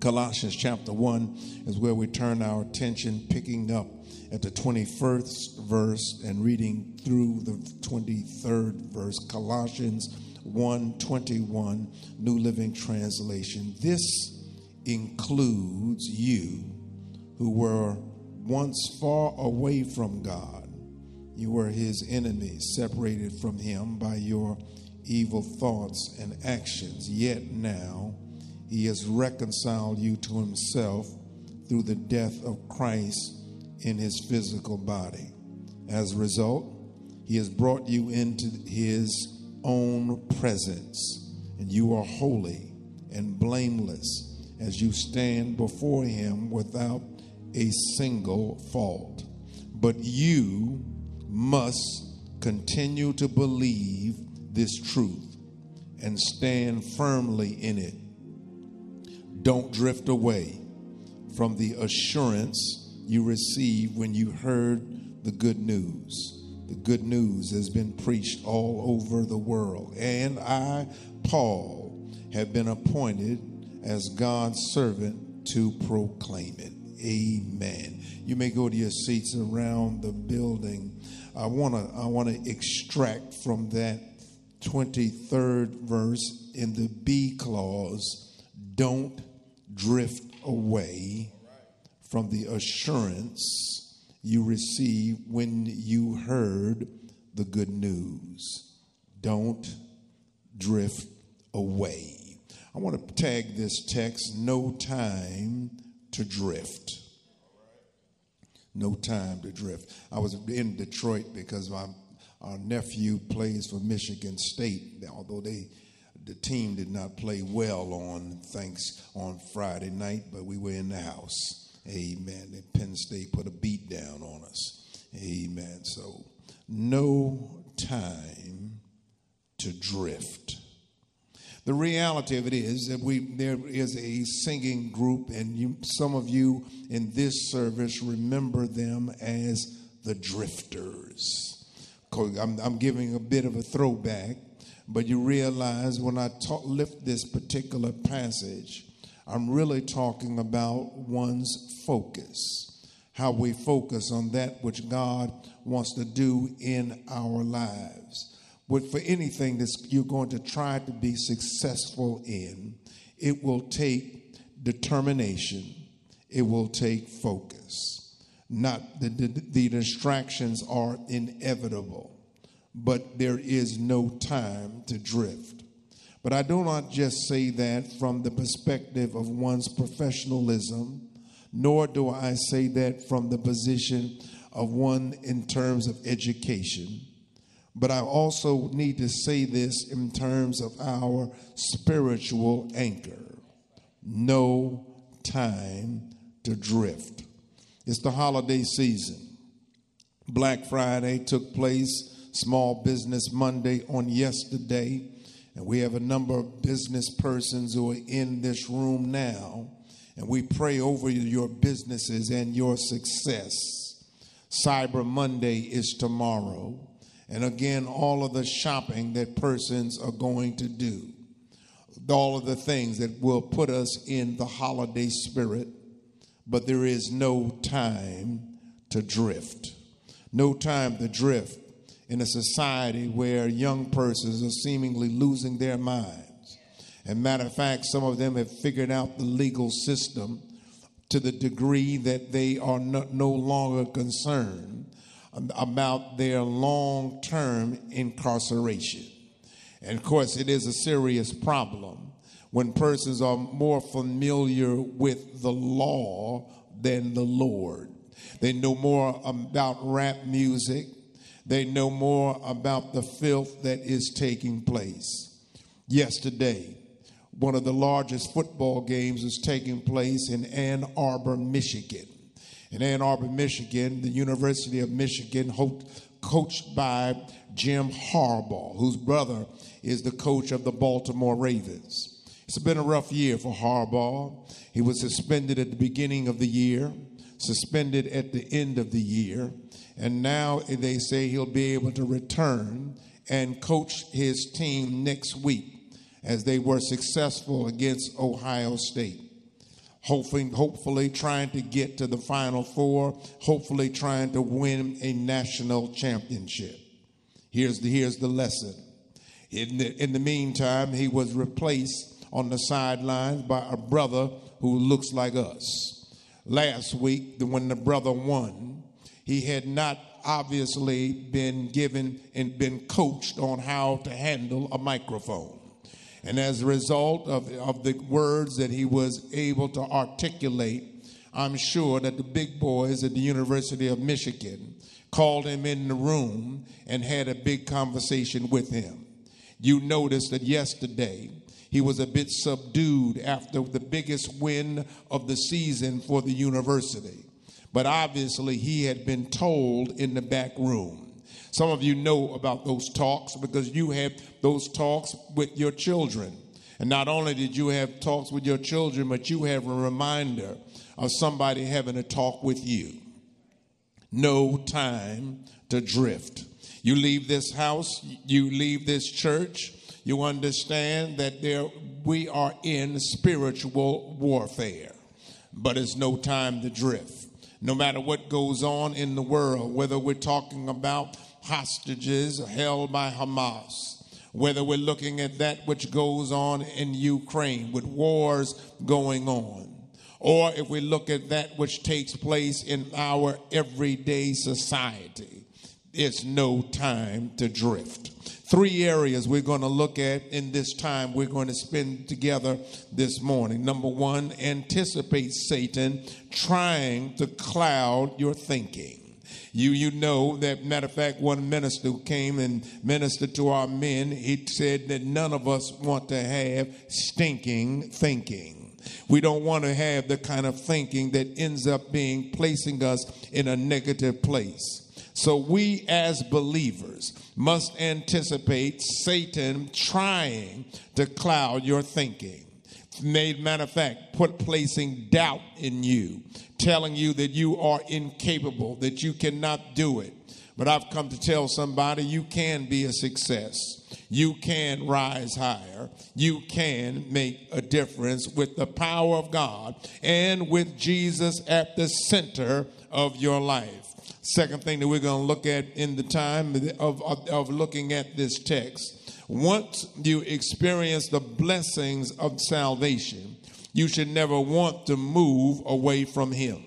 Colossians chapter 1 is where we turn our attention, picking up at the 21st verse and reading through the 23rd verse. Colossians 1:21, New Living Translation. This includes you who were once far away from God. You were his enemies, separated from him by your evil thoughts and actions. Yet now he has reconciled you to himself through the death of Christ in his physical body. As a result, he has brought you into his own presence, and you are holy and blameless as you stand before him without a single fault. But you must continue to believe this truth and stand firmly in it. Don't drift away from the assurance you received when you heard the good news. The good news has been preached all over the world. And I, Paul, have been appointed as God's servant to proclaim it. Amen. You may go to your seats around the building. I want to extract from that 23rd verse in the B clause, don't drift away from the assurance you receive when you heard the good news. Don't drift away. I want to tag this text, no time to drift. No time to drift. I was in Detroit because our nephew plays for Michigan State, although the team did not play well on Friday night, but we were in the house. Amen. And Penn State put a beat down on us. Amen. So, no time to drift. The reality of it is that there is a singing group, and some of you in this service remember them as the Drifters. I'm giving a bit of a throwback, but you realize when I lift this particular passage, I'm really talking about one's focus, how we focus on that which God wants to do in our lives. But for anything that you're going to try to be successful in, it will take determination. It will take focus. Not the distractions are inevitable, but there is no time to drift. But I do not just say that from the perspective of one's professionalism, nor do I say that from the position of one in terms of education. But I also need to say this in terms of our spiritual anchor. No time to drift. It's the holiday season. Black Friday took place, Small Business Monday on yesterday. And we have a number of business persons who are in this room now, and we pray over your businesses and your success. Cyber Monday is tomorrow. And again, all of the shopping that persons are going to do, all of the things that will put us in the holiday spirit, but there is no time to drift. No time to drift. In a society where young persons are seemingly losing their minds. And matter of fact, some of them have figured out the legal system to the degree that they are no longer concerned about their long-term incarceration. And of course, it is a serious problem when persons are more familiar with the law than the Lord. They know more about rap music. They know more about the filth that is taking place. Yesterday, one of the largest football games was taking place in Ann Arbor, Michigan. In Ann Arbor, Michigan, the University of Michigan, coached by Jim Harbaugh, whose brother is the coach of the Baltimore Ravens. It's been a rough year for Harbaugh. He was suspended at the beginning of the year, suspended at the end of the year, and now they say he'll be able to return and coach his team next week as they were successful against Ohio State. Hopefully trying to get to the Final Four, hopefully trying to win a national championship. Here's the lesson. In the meantime, he was replaced on the sidelines by a brother who looks like us. Last week, when the brother won, he had not obviously been given and been coached on how to handle a microphone. And as a result of the words that he was able to articulate, I'm sure that the big boys at the University of Michigan called him in the room and had a big conversation with him. You notice that yesterday he was a bit subdued after the biggest win of the season for the university. But obviously he had been told in the back room. Some of you know about those talks because you had those talks with your children. And not only did you have talks with your children, but you have a reminder of somebody having a talk with you. No time to drift. You leave this house, you leave this church, you understand that we are in spiritual warfare, but it's no time to drift. No matter what goes on in the world, whether we're talking about hostages held by Hamas, whether we're looking at that which goes on in Ukraine with wars going on, or if we look at that which takes place in our everyday society, it's no time to drift. Three areas we're going to look at in this time we're going to spend together this morning. Number one, anticipate Satan trying to cloud your thinking. You know that, matter of fact, one minister who came and ministered to our men, he said that none of us want to have stinking thinking. We don't want to have the kind of thinking that ends up placing us in a negative place. So we as believers must anticipate Satan trying to cloud your thinking. Matter of fact, placing doubt in you, telling you that you are incapable, that you cannot do it. But I've come to tell somebody you can be a success. You can rise higher. You can make a difference with the power of God and with Jesus at the center of your life. Second thing that we're going to look at in the time of looking at this text, once you experience the blessings of salvation, you should never want to move away from him.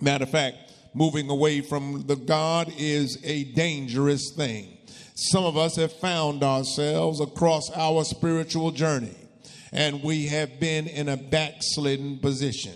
Matter of fact, moving away from the God is a dangerous thing. Some of us have found ourselves across our spiritual journey, and we have been in a backslidden position.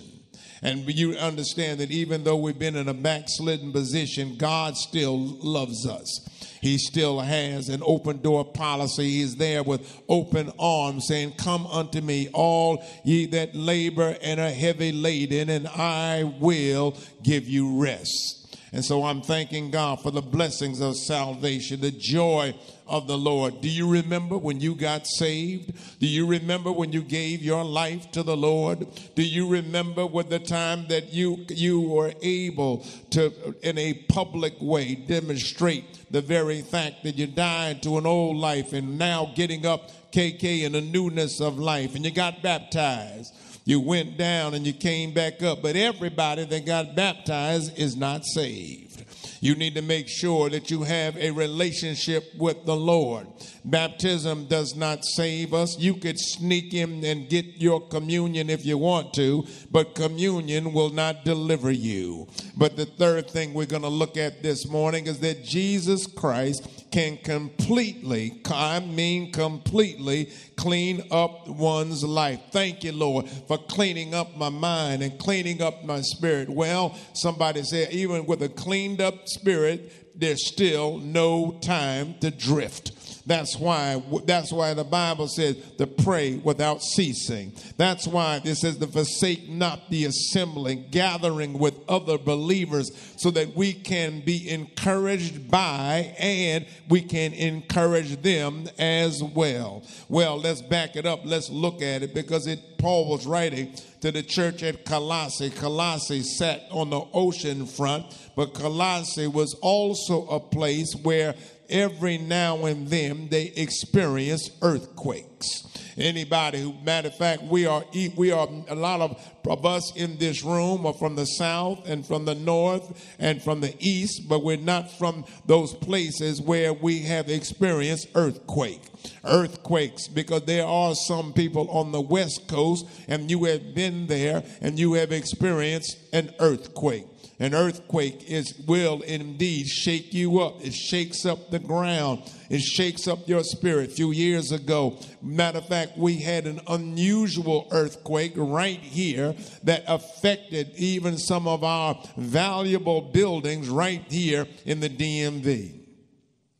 And you understand that even though we've been in a backslidden position, God still loves us. He still has an open door policy. He's there with open arms saying, come unto me, all ye that labor and are heavy laden, and I will give you rest. And so I'm thanking God for the blessings of salvation, the joy of the Lord. Do you remember when you got saved? Do you remember when you gave your life to the Lord? Do you remember with the time that you were able to, in a public way, demonstrate the very fact that you died to an old life and now getting up, KK, in the newness of life, and you got baptized? You went down and you came back up, but everybody that got baptized is not saved. You need to make sure that you have a relationship with the Lord. Baptism does not save us. You could sneak in and get your communion if you want to, but communion will not deliver you. But the third thing we're going to look at this morning is that Jesus Christ can completely, I mean completely, clean up one's life. Thank you, Lord, for cleaning up my mind and cleaning up my spirit. Well, somebody said, even with a cleaned up spirit, there's still no time to drift. That's why the Bible says to pray without ceasing. That's why it says to forsake not the assembling, gathering with other believers, so that we can be encouraged by and we can encourage them as well. Well, let's back it up. Let's look at it, because Paul was writing to the church at Colossae. Colossae sat on the ocean front, but Colossae was also a place where every now and then they experience earthquakes. Anybody who, matter of fact, we are a lot of us in this room are from the south and from the north and from the east, but we're not from those places where we have experienced earthquakes, because there are some people on the west coast, and you have been there and you have experienced an earthquake. An earthquake will indeed shake you up. It shakes up the ground. It shakes up your spirit. A few years ago, matter of fact, we had an unusual earthquake right here that affected even some of our valuable buildings right here in the DMV.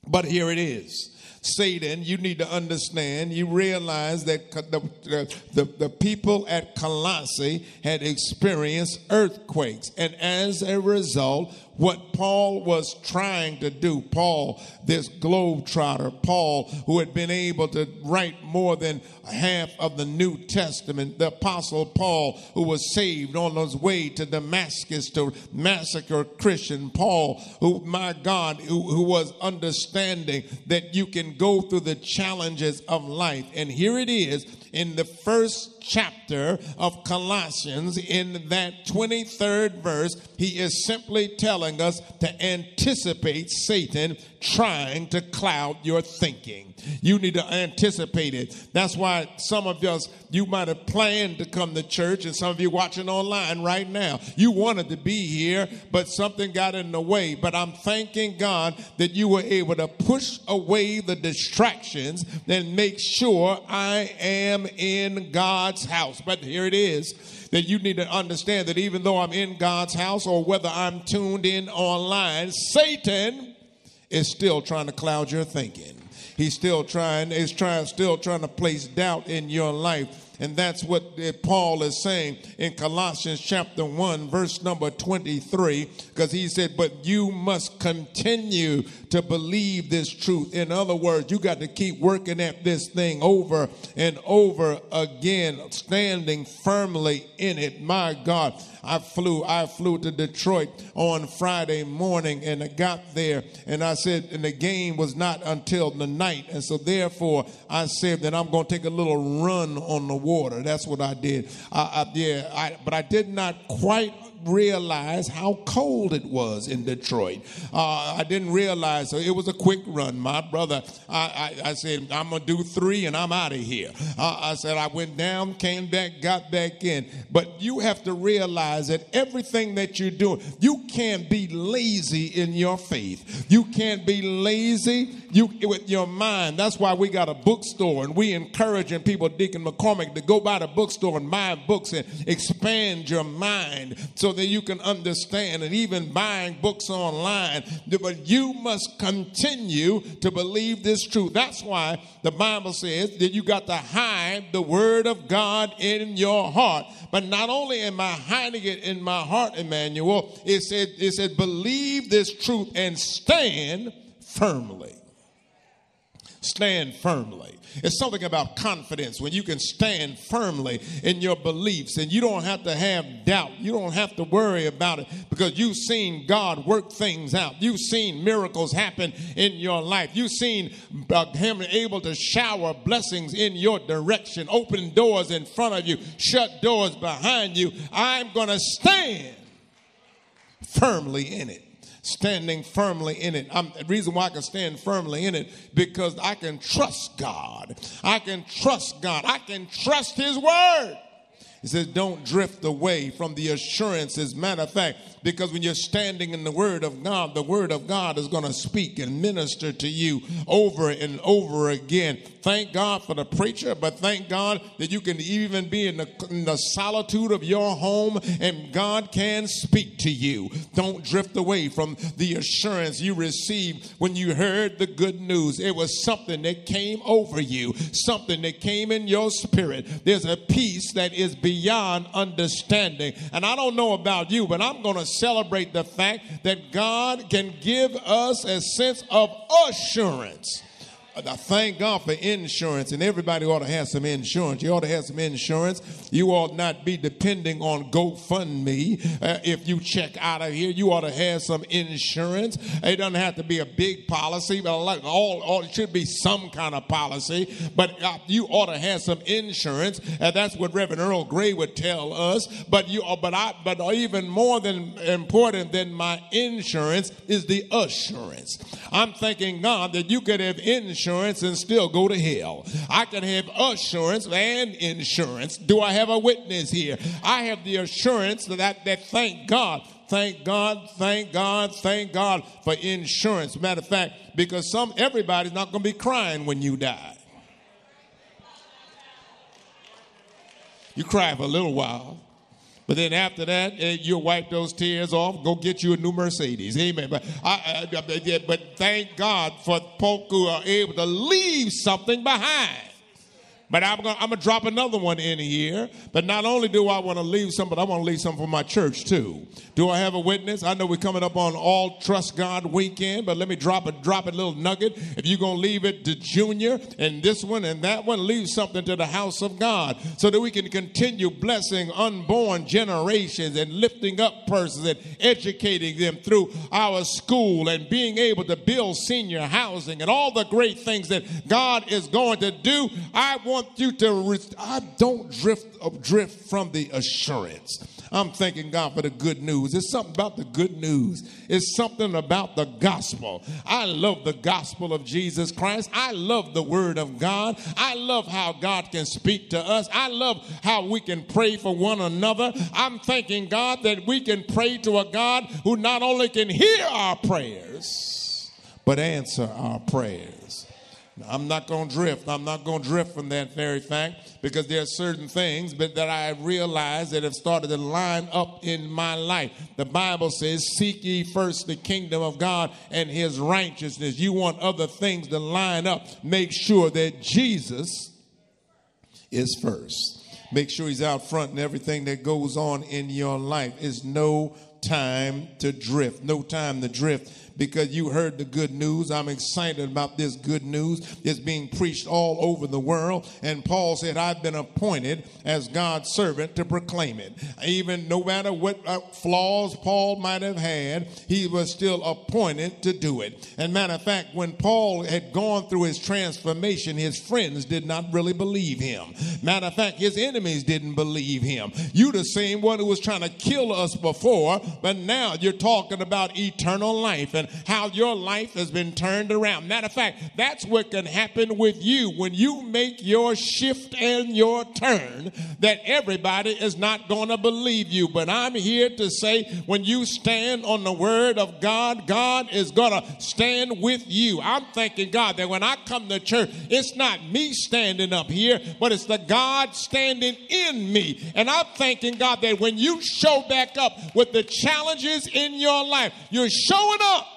But here it is. Satan, you need to understand, you realize that the people at Colossae had experienced earthquakes. And as a result, what Paul was trying to do, Paul, this globetrotter, Paul, who had been able to write more than half of the New Testament, the Apostle Paul, who was saved on his way to Damascus to massacre a Christian, Paul, who was understanding that you can go through the challenges of life. And here it is in the first chapter of Colossians, in that 23rd verse, he is simply telling us to anticipate Satan trying to cloud your thinking. You need to anticipate it. That's why some of us, you might have planned to come to church, and some of you watching online right now, you wanted to be here, but something got in the way. But I'm thanking God that you were able to push away the distractions and make sure I am in God's house. But here it is, that you need to understand that even though I'm in God's house or whether I'm tuned in online, Satan is still trying to cloud your thinking. He's still trying to place doubt in your life. And that's what Paul is saying in Colossians chapter 1, verse number 23, because he said, but you must continue to believe this truth. In other words, you got to keep working at this thing over and over again, standing firmly in it. My God, I flew to Detroit on Friday morning, and I got there, and I said, and the game was not until the night. And so therefore, I said that I'm going to take a little run on the water. That's what I did. But I did not quite realize how cold it was in Detroit. I didn't realize, so it was a quick run. My brother, I said, I'm going to do 3 and I'm out of here. I said, I went down, came back, got back in. But you have to realize that everything that you're doing, you can't be lazy in your faith. You can't be lazy with your mind. That's why we got a bookstore, and we encouraging people, Deacon McCormick, to go by the bookstore and buy books and expand your mind so that you can understand, and even buying books online. But you must continue to believe this truth. That's why the Bible says that you got to hide the word of God in your heart. But not only am I hiding it in my heart, Emmanuel, it said believe this truth and stand firmly. Stand firmly. It's something about confidence when you can stand firmly in your beliefs, and you don't have to have doubt. You don't have to worry about it, because you've seen God work things out. You've seen miracles happen in your life. You've seen him able to shower blessings in your direction, open doors in front of you, shut doors behind you. I'm going to stand firmly in it. Standing firmly in it. The reason why I can stand firmly in it, because I can trust God. I can trust God. I can trust his word. He says, don't drift away from the assurance. As a matter of fact, because when you're standing in the Word of God, the Word of God is going to speak and minister to you over and over again. Thank God for the preacher, but thank God that you can even be in the solitude of your home and God can speak to you. Don't drift away from the assurance you received when you heard the good news. It was something that came over you, something that came in your spirit. There's a peace that is beyond understanding. And I don't know about you, but I'm going to celebrate the fact that God can give us a sense of assurance. I thank God for insurance, and everybody ought to have some insurance. You ought to have some insurance. You ought not be depending on GoFundMe if you check out of here. You ought to have some insurance. It doesn't have to be a big policy, but it should be some kind of policy. But you ought to have some insurance, and that's what Reverend Earl Gray would tell us. But even more than important than my insurance is the assurance. I'm thanking God that you could have insurance and still go to hell. I can have assurance and insurance. Do I have a witness here? I have the assurance that thank God. Thank God, thank God, thank God for insurance. Matter of fact, because everybody's not going to be crying when you die. You cry for a little while. But then after that, you'll wipe those tears off, go get you a new Mercedes. Amen. But thank God for folk who are able to leave something behind. But I'm going to drop another one in here. But not only do I want to leave some, but I want to leave some for my church too. Do I have a witness? I know we're coming up on All Trust God weekend, but let me drop a little nugget. If you're going to leave it to Junior and this one and that one, leave something to the house of God so that we can continue blessing unborn generations and lifting up persons and educating them through our school and being able to build senior housing and all the great things that God is going to do. I don't drift from the assurance. I'm thanking God for the good news. It's something about the good news. It's something about the gospel. I love the gospel of Jesus Christ. I love the word of God. I love how God can speak to us. I love how we can pray for one another. I'm thanking God that we can pray to a God who not only can hear our prayers, but answer our prayers. I'm not going to drift. I'm not going to drift from that very fact, because there are certain things that I realize that have started to line up in my life. The Bible says, seek ye first the kingdom of God and his righteousness. You want other things to line up. Make sure that Jesus is first. Make sure he's out front in everything that goes on in your life. It's no time to drift. No time to drift. Because you heard the good news. I'm excited about this good news. It's being preached all over the world. And Paul said, I've been appointed as God's servant to proclaim it. Even no matter what flaws Paul might have had, he was still appointed to do it. And matter of fact, when Paul had gone through his transformation, his friends did not really believe him. Matter of fact, his enemies didn't believe him. You the same one who was trying to kill us before, but now you're talking about eternal life. And how your life has been turned around. Matter of fact, that's what can happen with you when you make your shift and your turn, that everybody is not going to believe you. But I'm here to say, when you stand on the word of God, God is going to stand with you. I'm thanking God that when I come to church, it's not me standing up here, but it's the God standing in me. And I'm thanking God that when you show back up with the challenges in your life, you're showing up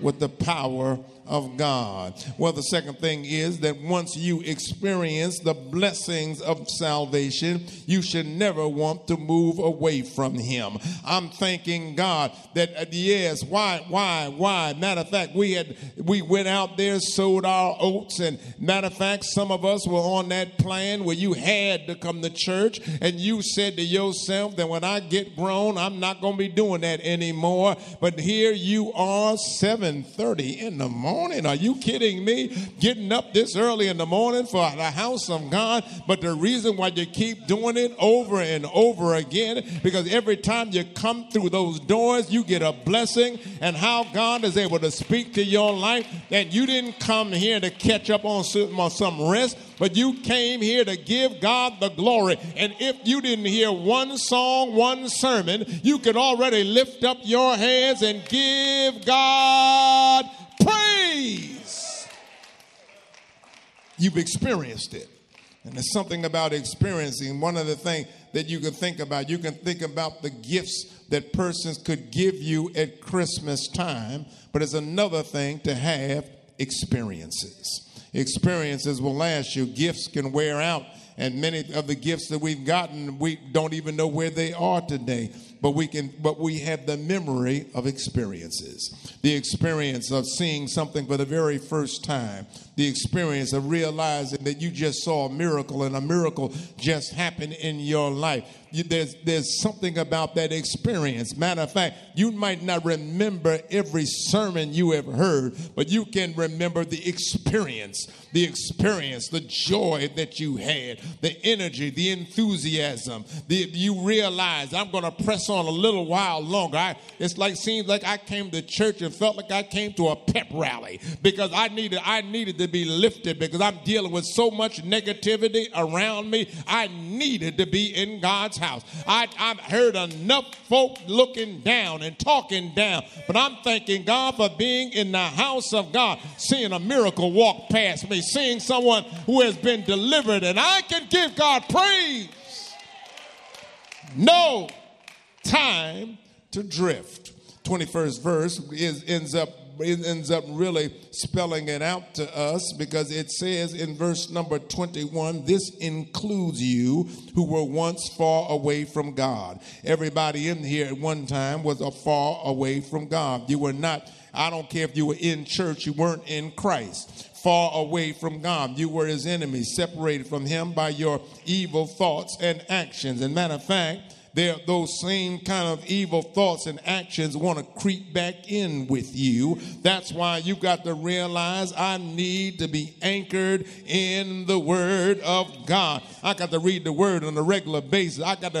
with the power of God. Well, the second thing is that once you experience the blessings of salvation, you should never want to move away from him. I'm thanking God that yes, why? Matter of fact, we went out there, sowed our oats, and matter of fact, some of us were on that plan where you had to come to church and you said to yourself that when I get grown, I'm not going to be doing that anymore. But here you are, 7:30 in the morning. morning. Are you kidding me? Getting up this early in the morning for the house of God. But the reason why you keep doing it over and over again, because every time you come through those doors, you get a blessing and how God is able to speak to your life. And you didn't come here to catch up on some rest, but you came here to give God the glory. And if you didn't hear one song, one sermon, you could already lift up your hands and give God praise. You've experienced it. And there's something about experiencing. One of the things that you can think about, you can think about the gifts that persons could give you at Christmas time, but it's another thing to have experiences. Experiences will last you. Gifts can wear out. And many of the gifts that we've gotten, we don't even know where they are today. But we have the memory of experiences. The experience of seeing something for the very first time. The experience of realizing that you just saw a miracle and a miracle just happened in your life. There's something about that experience. Matter of fact, you might not remember every sermon you have heard, but you can remember the experience. The experience, the joy that you had, the energy, the enthusiasm. You realize, I'm going to press on a little while longer. Seems like I came to church and felt like I came to a pep rally because I needed to be lifted because I'm dealing with so much negativity around me. I needed to be in God's house. I've heard enough folk looking down and talking down, but I'm thanking God for being in the house of God, seeing a miracle walk past me, seeing someone who has been delivered, and I can give God praise. No time to drift. 21st verse ends up really spelling it out to us because it says in verse number 21, this includes you who were once far away from God. Everybody in here at one time was far away from God. You were not, I don't care if you were in church, you weren't in Christ. Far away from God. You were his enemy, separated from him by your evil thoughts and actions. And matter of fact, those same kind of evil thoughts and actions want to creep back in with you. That's why you got to realize I need to be anchored in the Word of God. I got to read the Word on a regular basis. I got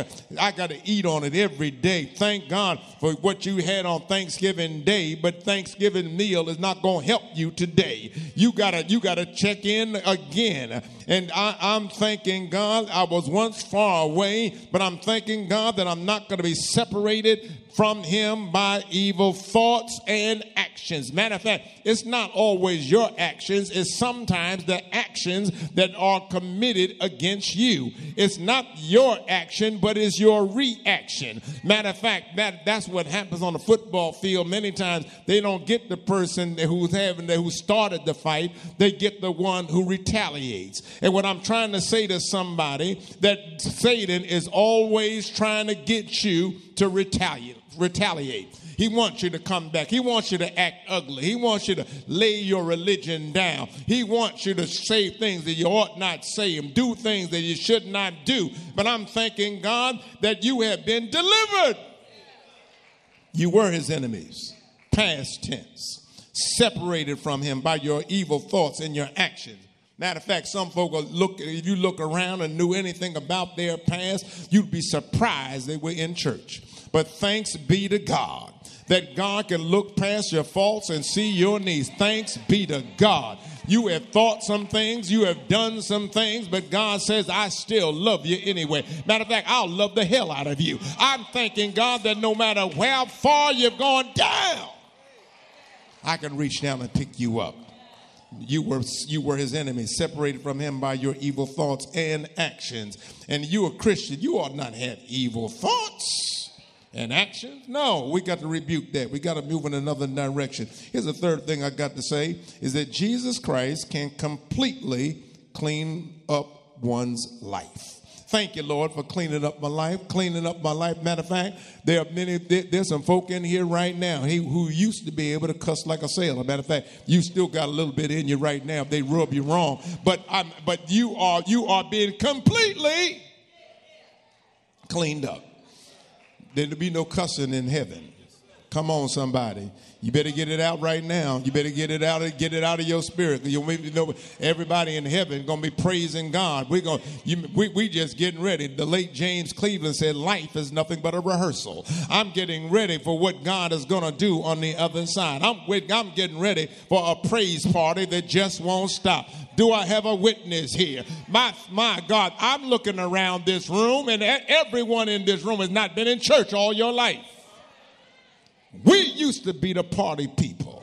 to eat on it every day. Thank God for what you had on Thanksgiving Day, but Thanksgiving meal is not going to help you today. You gotta check in again. And I'm thanking God. I was once far away, but I'm thanking God that I'm not going to be separated from him by evil thoughts and actions. Matter of fact, it's not always your actions. It's sometimes the actions that are committed against you. It's not your action, but it's your reaction. Matter of fact, that's what happens on the football field. Many times they don't get the person who started the fight. They get the one who retaliates. And what I'm trying to say to somebody, that Satan is always trying to get you to retaliate. He wants you to come back. He wants you to act ugly. He wants you to lay your religion down. He wants you to say things that you ought not say and do things that you should not do. But I'm thanking God that you have been delivered. You were his enemies, past tense, separated from him by your evil thoughts and your actions. Matter of fact, some folk will look, if you look around and knew anything about their past, you'd be surprised they were in church. But thanks be to God that God can look past your faults and see your needs. Thanks be to God. You have thought some things, you have done some things, but God says, I still love you anyway. Matter of fact, I'll love the hell out of you. I'm thanking God that no matter how far you've gone down, I can reach down and pick you up. You were his enemy, separated from him by your evil thoughts and actions. And you, a Christian, you ought not have evil thoughts and actions. No, we got to rebuke that. We got to move in another direction. Here's the third thing I got to say is that Jesus Christ can completely clean up one's life. Thank you, Lord, for cleaning up my life. Matter of fact, there's some folk in here right now who used to be able to cuss like a sailor. Matter of fact, you still got a little bit in you right now if they rub you wrong. But you are being completely cleaned up. There'll be no cussing in heaven. Come on, somebody. You better get it out right now. You better get it out of your spirit. You know, everybody in heaven going to be praising God. We just getting ready. The late James Cleveland said, life is nothing but a rehearsal. I'm getting ready for what God is going to do on the other side. I'm getting ready for a praise party that just won't stop. Do I have a witness here? My God, I'm looking around this room, and everyone in this room has not been in church all your life. We used to be the party people.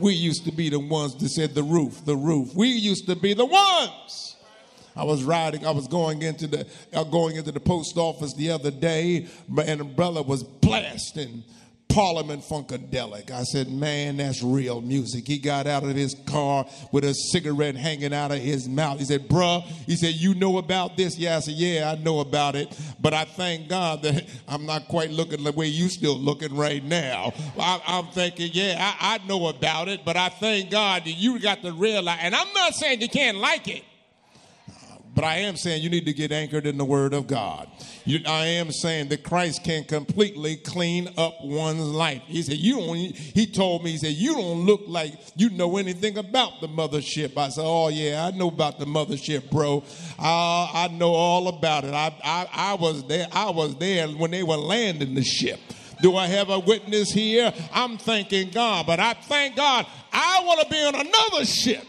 We used to be the ones that said the roof, the roof. We used to be the ones. I was going into the post office the other day, and a brother was blasting Parliament Funkadelic. I said, man, that's real music. He got out of his car with a cigarette hanging out of his mouth. He said, bruh, he said, you know about this? Yeah, I said, yeah, I know about it. But I thank God that I'm not quite looking the way you still looking right now. I'm thinking, yeah, I know about it, but I thank God that you got to realize, and I'm not saying you can't like it, but I am saying you need to get anchored in the Word of God. I am saying that Christ can completely clean up one's life. He said, he told me, you don't look like you know anything about the mothership. I said, oh yeah, I know about the mothership, bro. I know all about it. I was there when they were landing the ship. Do I have a witness here? I'm thanking God, but I thank God I want to be on another ship.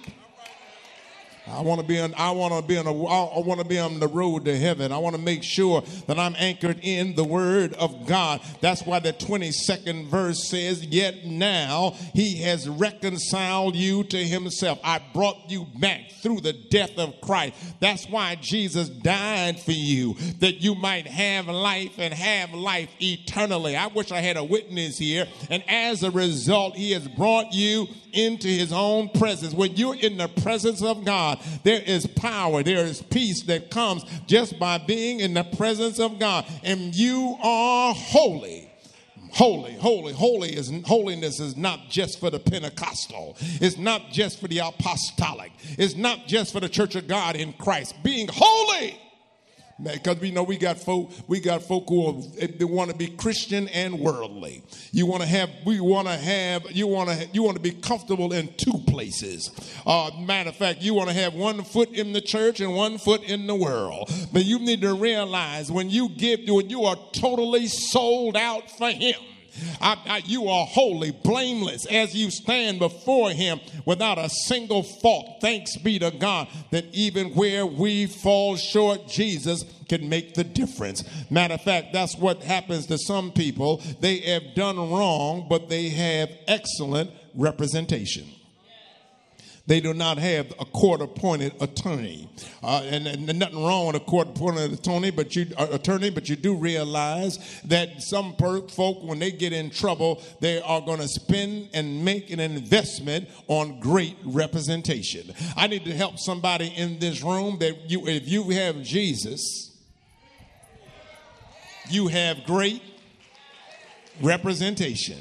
I want to be on the road to heaven. I want to make sure that I'm anchored in the Word of God. That's why the 22nd verse says, yet now he has reconciled you to himself. I brought you back through the death of Christ. That's why Jesus died for you, that you might have life and have life eternally. I wish I had a witness here. And as a result, he has brought you into his own presence. When you're in the presence of God, there is power, there is peace that comes just by being in the presence of God. And you are holy. Holy, holy, holy is holiness is not just for the Pentecostal. It's not just for the apostolic. It's not just for the Church of God in Christ. Being holy. Because we know we got folk who they want to be Christian and worldly. You want to be comfortable in two places. Matter of fact, you want to have one foot in the church and one foot in the world. But you need to realize when you are totally sold out for Him. You are holy, blameless, as you stand before him without a single fault. Thanks be to God that even where we fall short, Jesus can make the difference. Matter of fact, that's what happens to some people. They have done wrong, but they have excellent representation. They do not have a court-appointed attorney, and nothing wrong with a court-appointed attorney. But you do realize that some folk, when they get in trouble, they are going to spend and make an investment on great representation. I need to help somebody in this room that if you have Jesus, you have great representation.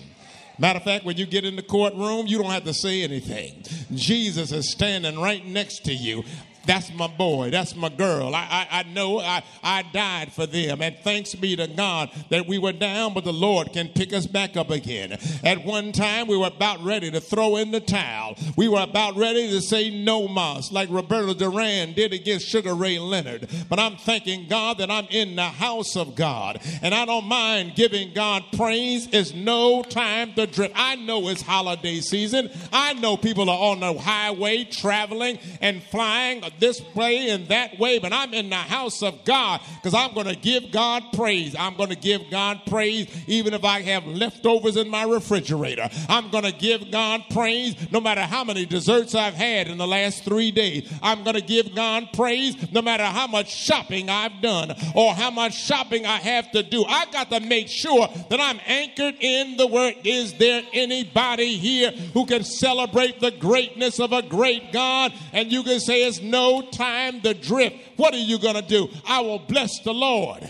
Matter of fact, when you get in the courtroom, you don't have to say anything. Jesus is standing right next to you. That's my boy. That's my girl. I know I died for them. And thanks be to God that we were down, but the Lord can pick us back up again. At one time, we were about ready to throw in the towel. We were about ready to say no mas, like Roberto Duran did against Sugar Ray Leonard. But I'm thanking God that I'm in the house of God. And I don't mind giving God praise. It's no time to drift. I know it's holiday season. I know people are on the highway traveling and flying this way and that way, but I'm in the house of God because I'm going to give God praise. I'm going to give God praise even if I have leftovers in my refrigerator. I'm going to give God praise no matter how many desserts I've had in the last 3 days. I'm going to give God praise no matter how much shopping I've done or how much shopping I have to do. I got to make sure that I'm anchored in the Word. Is there anybody here who can celebrate the greatness of a great God? And you can say it's no time to drift. What are you going to do? I will bless the Lord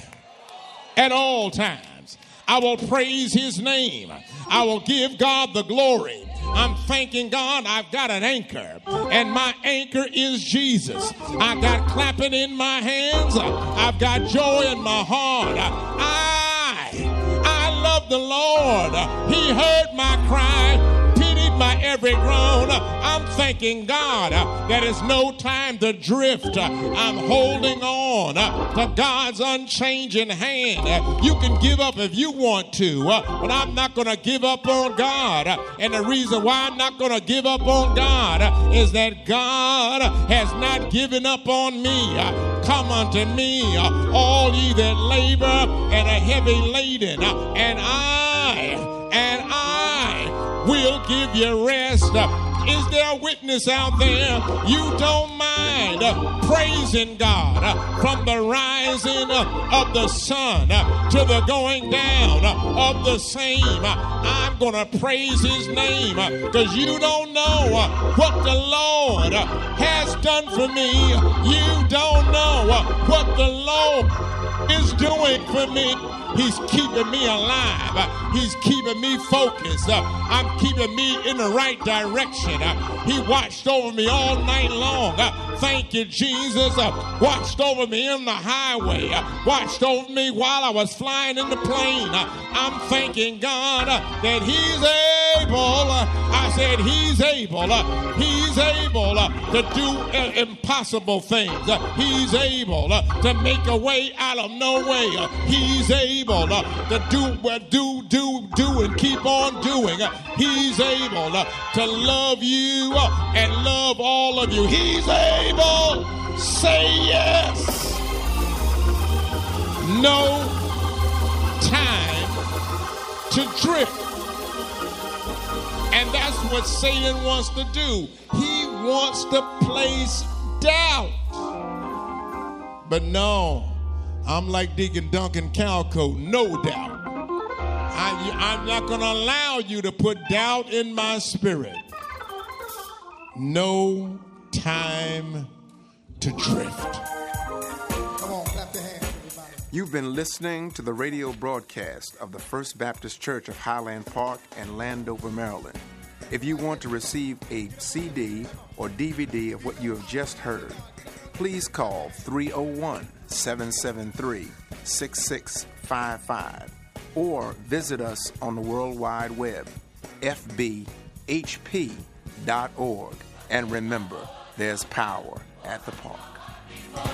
at all times. I will praise his name. I will give God the glory. I'm thanking God I've got an anchor, and my anchor is Jesus. I've got clapping in my hands. I've got joy in my heart. I love of the Lord. He heard my cry, pitied my every groan. I'm thanking God that it's no time to drift. I'm holding on to God's unchanging hand. You can give up if you want to, but I'm not going to give up on God. And the reason why I'm not going to give up on God is that God has not given up on me. Come unto me, all ye that labor and are heavy laden, and I will give you rest. Is there a witness out there? You don't mind praising God from the rising of the sun to the going down of the same. I'm going to praise his name because you don't know what the Lord has done for me. You don't know what the Lord is doing for me. He's keeping me alive. He's keeping me focused. I'm keeping me in the right direction. He watched over me all night long. Thank you, Jesus. Watched over me in the highway. Watched over me while I was flying in the plane. I'm thanking God that he's able. I said he's able. He's able to do impossible things. He's able to make a way out of no way. He's able to do and keep on doing. He's able to love you and love all of you. He's able. Say yes. No time to drift. And that's what Satan wants to do. He wants to place doubt. But no, I'm like Deacon Duncan Calcoat, no doubt. I'm not going to allow you to put doubt in my spirit. No time to drift. Come on, clap your hands, everybody. You've been listening to the radio broadcast of the First Baptist Church of Highland Park and Landover, Maryland. If you want to receive a CD or DVD of what you have just heard, please call 301-773-6655 or visit us on the World Wide Web, fbhp.org. And remember, there's power at the park.